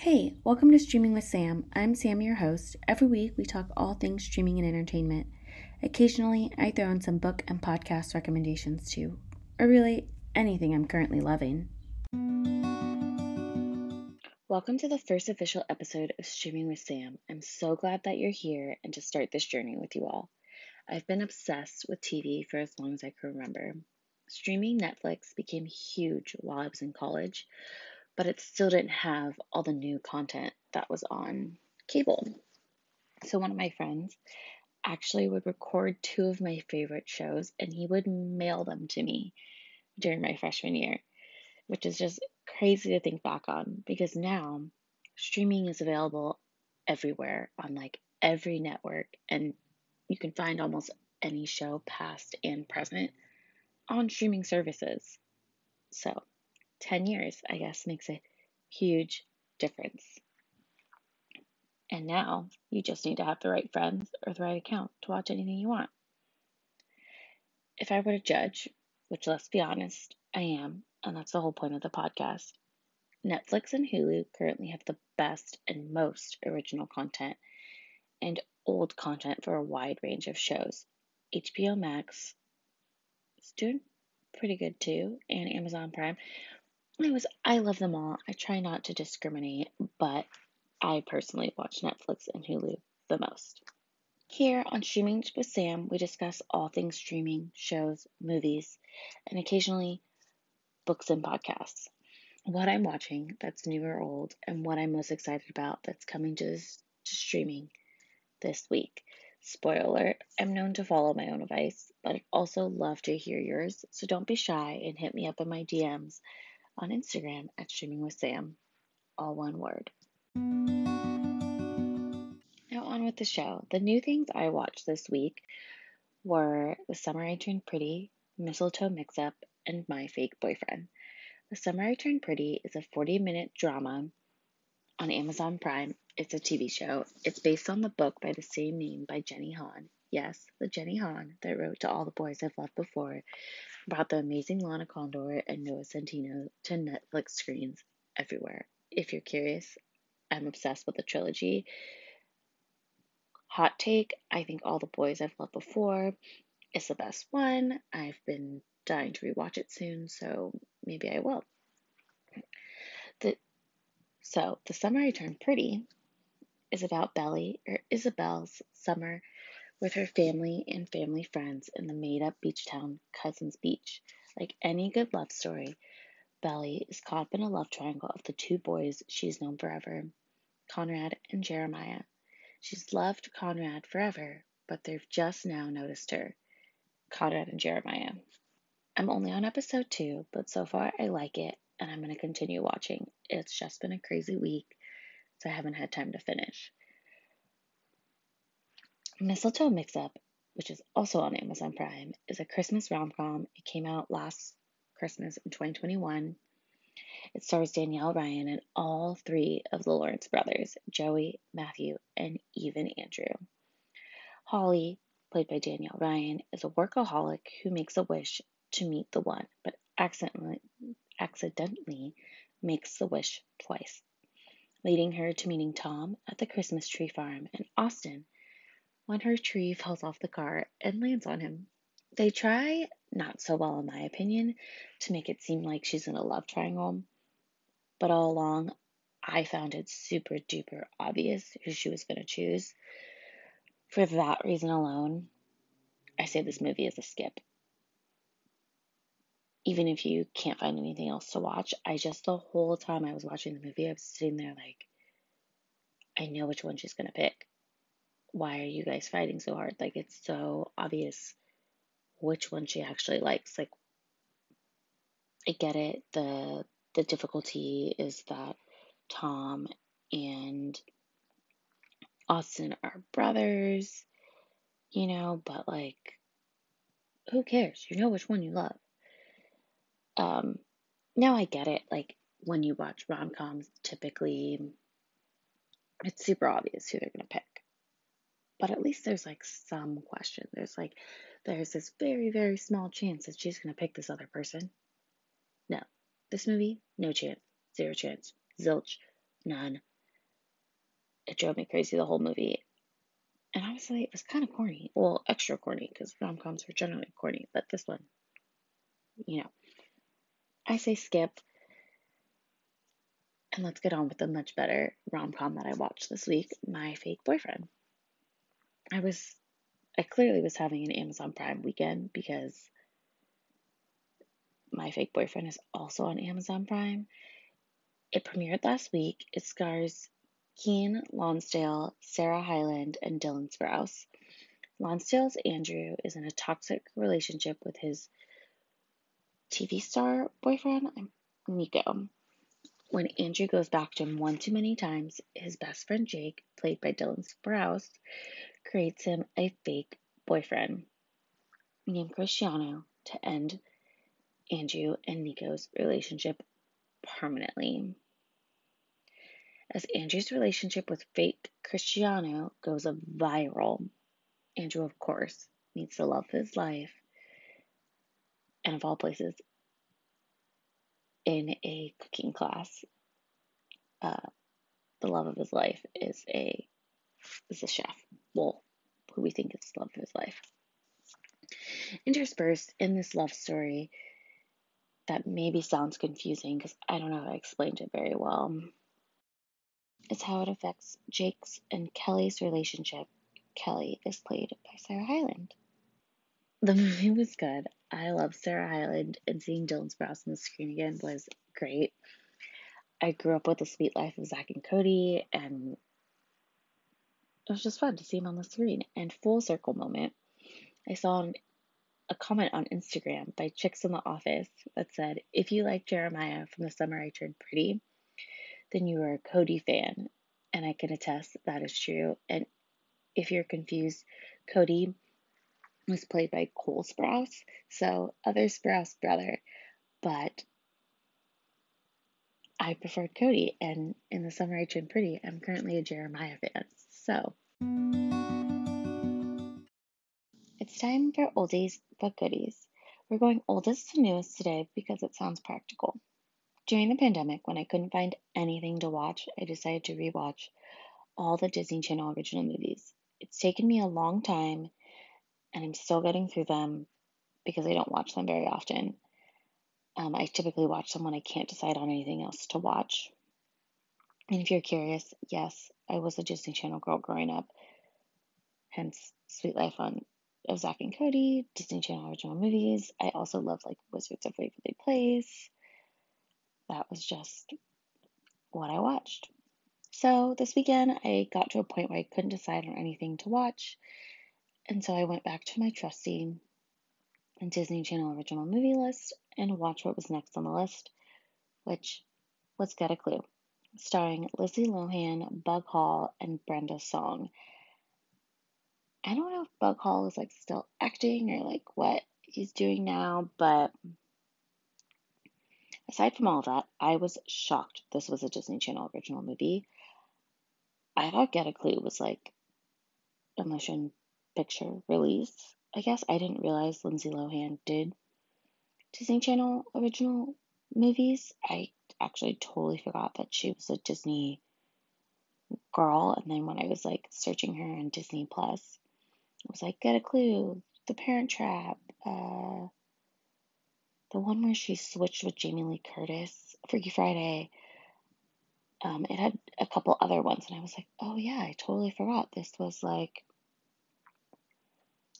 Hey, welcome to Streaming with Sam. I'm Sam, your host. Every week, we talk all things streaming and entertainment. Occasionally, I throw in some book and podcast recommendations too, or really anything I'm currently loving. Welcome to the first official episode of Streaming with Sam. I'm so glad that you're here and to start this journey with you all. I've been obsessed with TV for as long as I can remember. Streaming Netflix became huge while I was in college, but it still didn't have all the new content that was on cable. So one of my friends actually would record two of my favorite shows, and he would mail them to me during my freshman year, which is just crazy to think back on, because now streaming is available everywhere on every network, and you can find almost any show, past and present, on streaming services. So 10 years, I guess, makes a huge difference. And now you just need to have the right friends or the right account to watch anything you want. If I were to judge, which, let's be honest, I am, and that's the whole point of the podcast, Netflix and Hulu currently have the best and most original content and old content for a wide range of shows. HBO Max is doing pretty good too, and Amazon Prime. I love them all. I try not to discriminate, but I personally watch Netflix and Hulu the most. Here on Streaming with Sam, we discuss all things streaming, shows, movies, and occasionally books and podcasts. What I'm watching that's new or old, and what I'm most excited about that's coming to streaming this week. Spoiler alert, I'm known to follow my own advice, but I'd also love to hear yours, so don't be shy and hit me up in my DMs on Instagram at Streaming with Sam, all one word. Now on with the show. The new things I watched this week were The Summer I Turned Pretty, Mistletoe Mixup, and My Fake Boyfriend. The Summer I Turned Pretty is a 40-minute drama on Amazon Prime. It's a TV show. It's based on the book by the same name by Jenny Han. Yes, the Jenny Han that wrote To All the Boys I've Loved Before, brought the amazing Lana Condor and Noah Centino to Netflix screens everywhere. If you're curious, I'm obsessed with the trilogy. Hot take, I think All the Boys I've Loved Before is the best one. I've been dying to rewatch it soon, so maybe I will. The Summer I Turned Pretty is about Belly, or Isabel's, summer with her family and family friends in the made-up beach town, Cousins Beach. Like any good love story, Belly is caught up in a love triangle of the two boys she's known forever, Conrad and Jeremiah. She's loved Conrad forever, but they've just now noticed her, Conrad and Jeremiah. I'm only on episode 2, but so far I like it, and I'm going to continue watching. It's just been a crazy week, so I haven't had time to finish. Mistletoe Mixup, which is also on Amazon Prime, is a Christmas rom-com. It came out last Christmas in 2021. It stars Danielle Ryan and all three of the Lawrence brothers, Joey, Matthew, and even Andrew. Holly, played by Danielle Ryan, is a workaholic who makes a wish to meet the one, but accidentally makes the wish twice, leading her to meeting Tom at the Christmas tree farm in Austin when her tree falls off the car and lands on him. They try, not so well in my opinion, to make it seem like she's in a love triangle, but all along I found it super duper obvious who she was going to choose. For that reason alone, I say this movie is a skip. Even if you can't find anything else to watch, the whole time I was watching the movie, I was sitting there I know which one she's going to pick. Why are you guys fighting so hard? It's so obvious which one she actually likes. I get it. The difficulty is that Tom and Austin are brothers, but who cares? You know which one you love. Now I get it, when you watch rom-coms, typically it's super obvious who they're going to pick, but at least there's some question. There's this very, very small chance that she's going to pick this other person. No, this movie, no chance, zero chance, zilch, none, it drove me crazy the whole movie. And honestly, it was kind of corny. Well, extra corny, because rom-coms are generally corny. But this one, you know, I say skip. And let's get on with the much better rom-com that I watched this week, My Fake Boyfriend. I clearly was having an Amazon Prime weekend because My Fake Boyfriend is also on Amazon Prime. It premiered last week. It stars Keen Lonsdale, Sarah Hyland, and Dylan Sprouse. Lonsdale's Andrew is in a toxic relationship with his TV star boyfriend, Nico. When Andrew goes back to him one too many times, his best friend Jake, played by Dylan Sprouse, creates him a fake boyfriend named Cristiano to end Andrew and Nico's relationship permanently. As Andrew's relationship with fake Cristiano goes viral, Andrew, of course, needs the love of his life, and of all places, in a cooking class. The love of his life is a chef. Well, who we think is the love of his life. Interspersed in this love story that maybe sounds confusing because I don't know if I explained it very well, is how it affects Jake's and Kelly's relationship. Kelly is played by Sarah Hyland. The movie was good. I love Sarah Hyland, and seeing Dylan Sprouse on the screen again was great. I grew up with The Sweet Life of Zach and Cody, and it was just fun to see him on the screen. And full circle moment, I saw a comment on Instagram by Chicks in the Office that said, if you like Jeremiah from The Summer I Turned Pretty, then you are a Cody fan. And I can attest that is true. And if you're confused, Cody was played by Cole Sprouse, so other Sprouse brother, but I preferred Cody, and in The Summer I Turned Pretty, I'm currently a Jeremiah fan, so. It's time for oldies but goodies. We're going oldest to newest today because it sounds practical. During the pandemic, when I couldn't find anything to watch, I decided to rewatch all the Disney Channel original movies. It's taken me a long time, and I'm still getting through them because I don't watch them very often. I typically watch them when I can't decide on anything else to watch. And if you're curious, yes, I was a Disney Channel girl growing up, hence Sweet Life of Zach and Cody, Disney Channel original movies. I also love Wizards of Waverly Place. That was just what I watched. So this weekend, I got to a point where I couldn't decide on anything to watch, and so I went back to my trusty Disney Channel original movie list and watched what was next on the list, which was Get a Clue, starring Lindsay Lohan, Bug Hall, and Brenda Song. I don't know if Bug Hall is still acting or what he's doing now, but aside from all that, I was shocked this was a Disney Channel original movie. I thought Get a Clue was a motion picture release. I guess I didn't realize Lindsay Lohan did Disney Channel original movies. I actually totally forgot that she was a Disney girl, and then when I was searching her on Disney Plus, I was Get a Clue, The Parent Trap, the one where she switched with Jamie Lee Curtis, Freaky Friday. It had a couple other ones, and I was oh yeah, I totally forgot this was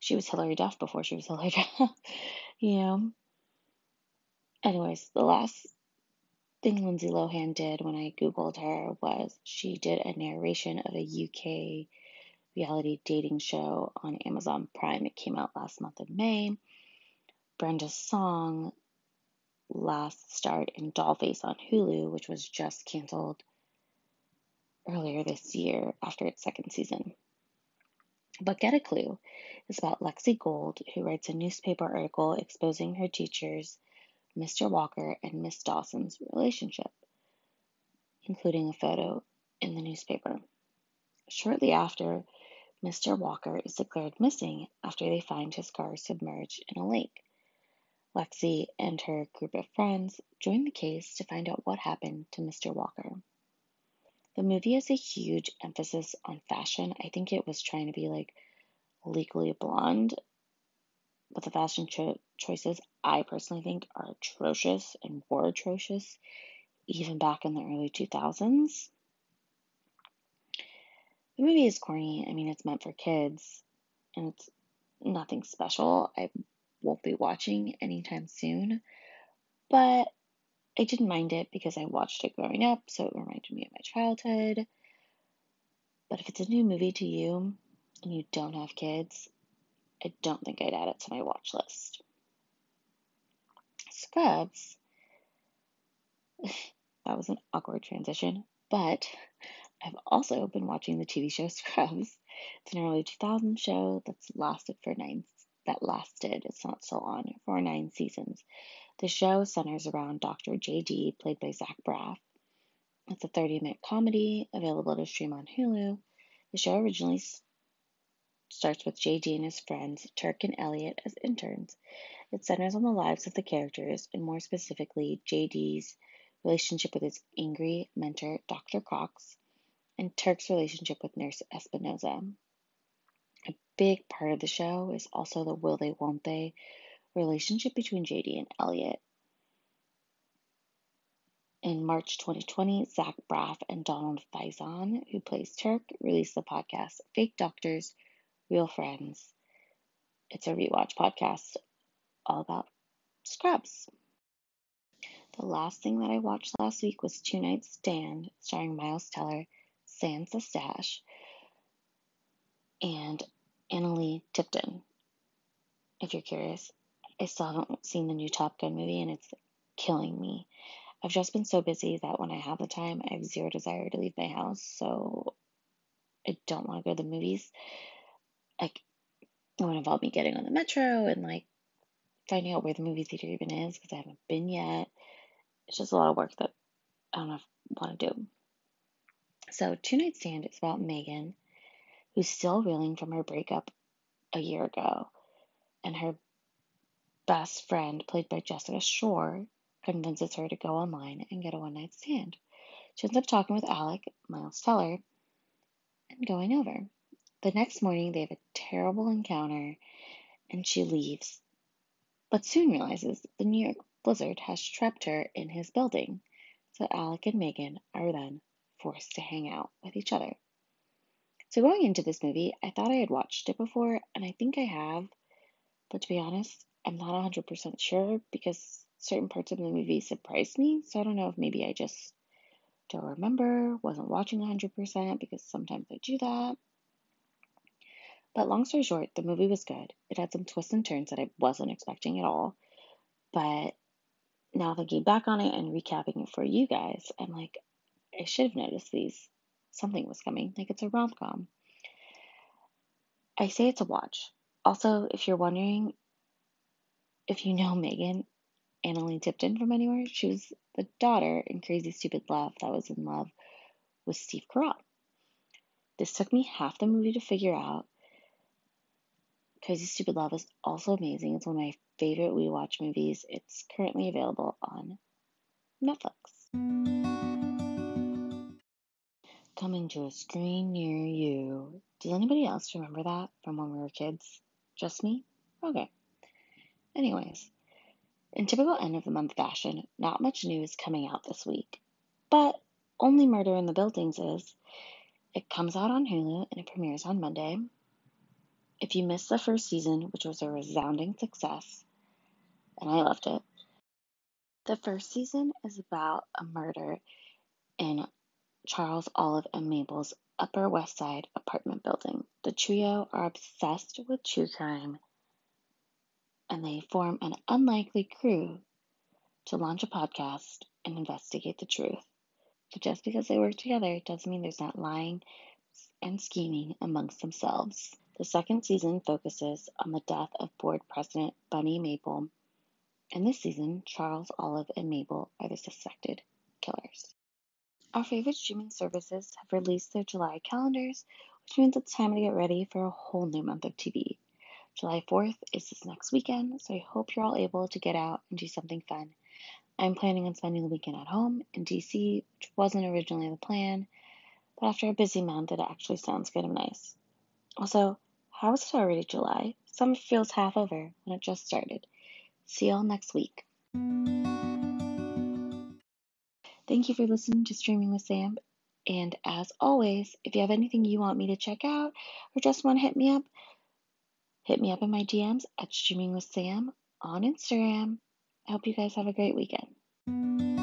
she was Hilary Duff before she was Hilary Duff, you know. Anyways, the last thing Lindsay Lohan did when I Googled her was she did a narration of a UK reality dating show on Amazon Prime. It came out last month in May. Brenda Song last starred in Doll Face on Hulu, which was just canceled earlier this year after its second season. But Get a Clue is about Lexi Gold, who writes a newspaper article exposing her teachers, Mr. Walker and Miss Dawson's relationship, including a photo in the newspaper. Shortly after, Mr. Walker is declared missing after they find his car submerged in a lake. Lexi and her group of friends join the case to find out what happened to Mr. Walker. The movie has a huge emphasis on fashion. I think it was trying to be like Legally Blonde, but the fashion choices I personally think are atrocious and were atrocious even back in the early 2000s. The movie is corny. I mean, it's meant for kids and it's nothing special. I won't be watching anytime soon, but I didn't mind it because I watched it growing up, so it reminded me of my childhood. But if it's a new movie to you and you don't have kids, I don't think I'd add it to my watch list. Scrubs. That was an awkward transition, but I've also been watching the TV show Scrubs. It's an early 2000s show that lasted for 9 seasons. The show centers around Dr. J.D., played by Zach Braff. It's a 30-minute comedy available to stream on Hulu. The show originally starts with J.D. and his friends, Turk and Elliot, as interns. It centers on the lives of the characters, and more specifically, J.D.'s relationship with his angry mentor, Dr. Cox, and Turk's relationship with Nurse Espinosa. A big part of the show is also the will they, won't they relationship between J.D. and Elliot. In March 2020, Zach Braff and Donald Faison, who plays Turk, released the podcast Fake Doctors, Real Friends. It's a rewatch podcast all about Scrubs. The last thing that I watched last week was Two Night Stand, starring Miles Teller, Sansa Stash, and Analeigh Tipton. If you're curious, I still haven't seen the new Top Gun movie, and it's killing me. I've just been so busy that when I have the time, I have zero desire to leave my house, so I don't want to go to the movies. Like, it would involve me getting on the metro and, like, finding out where the movie theater even is, because I haven't been yet. It's just a lot of work that I don't know if I want to do. So, Two Night Stand is about Megan, who's still reeling from her breakup a year ago, and her best friend, played by Jessica Shore, convinces her to go online and get a one-night stand. She ends up talking with Alec, Miles Teller, and going over. The next morning, they have a terrible encounter, and she leaves, but soon realizes the New York blizzard has trapped her in his building, so Alec and Megan are then forced to hang out with each other. So going into this movie, I thought I had watched it before, and I think I have, but to be honest, I'm not 100% sure because certain parts of the movie surprised me, so I don't know if maybe I just don't remember, wasn't watching 100% because sometimes I do that. But long story short, the movie was good. It had some twists and turns that I wasn't expecting at all, but now thinking back on it and recapping it for you guys, I'm like, I should have noticed these. Something was coming, like it's a rom-com. I say it's a watch. Also, if you're wondering if you know Megan, Analeigh Tipton from anywhere, she was the daughter in Crazy Stupid Love that was in love with Steve Carell. This took me half the movie to figure out. Crazy Stupid Love is also amazing. It's one of my favorite rewatch movies. It's currently available on Netflix. Coming to a screen near you. Does anybody else remember that from when we were kids? Just me? Okay. Anyways, in typical end of the month fashion, not much new is coming out this week, but Only Murder in the Buildings is. It comes out on Hulu and it premieres on Monday. If you missed the first season, which was a resounding success, and I loved it, the first season is about a murder in Charles, Olive, and Mabel's Upper West Side apartment building. The trio are obsessed with true crime, and they form an unlikely crew to launch a podcast and investigate the truth. But just because they work together doesn't mean there's not lying and scheming amongst themselves. The second season focuses on the death of board president Bunny Maple, and this season, Charles, Olive, and Mabel are the suspected killers. Our favorite streaming services have released their July calendars, which means it's time to get ready for a whole new month of TV. July 4th is this next weekend, so I hope you're all able to get out and do something fun. I'm planning on spending the weekend at home in DC, which wasn't originally the plan, but after a busy month, it actually sounds kind of nice. Also, how is it already July? Summer feels half over when it just started. See y'all next week. Thank you for listening to Streaming with Sam. And as always, if you have anything you want me to check out or just want to hit me up in my DMs at Streaming with Sam on Instagram. I hope you guys have a great weekend.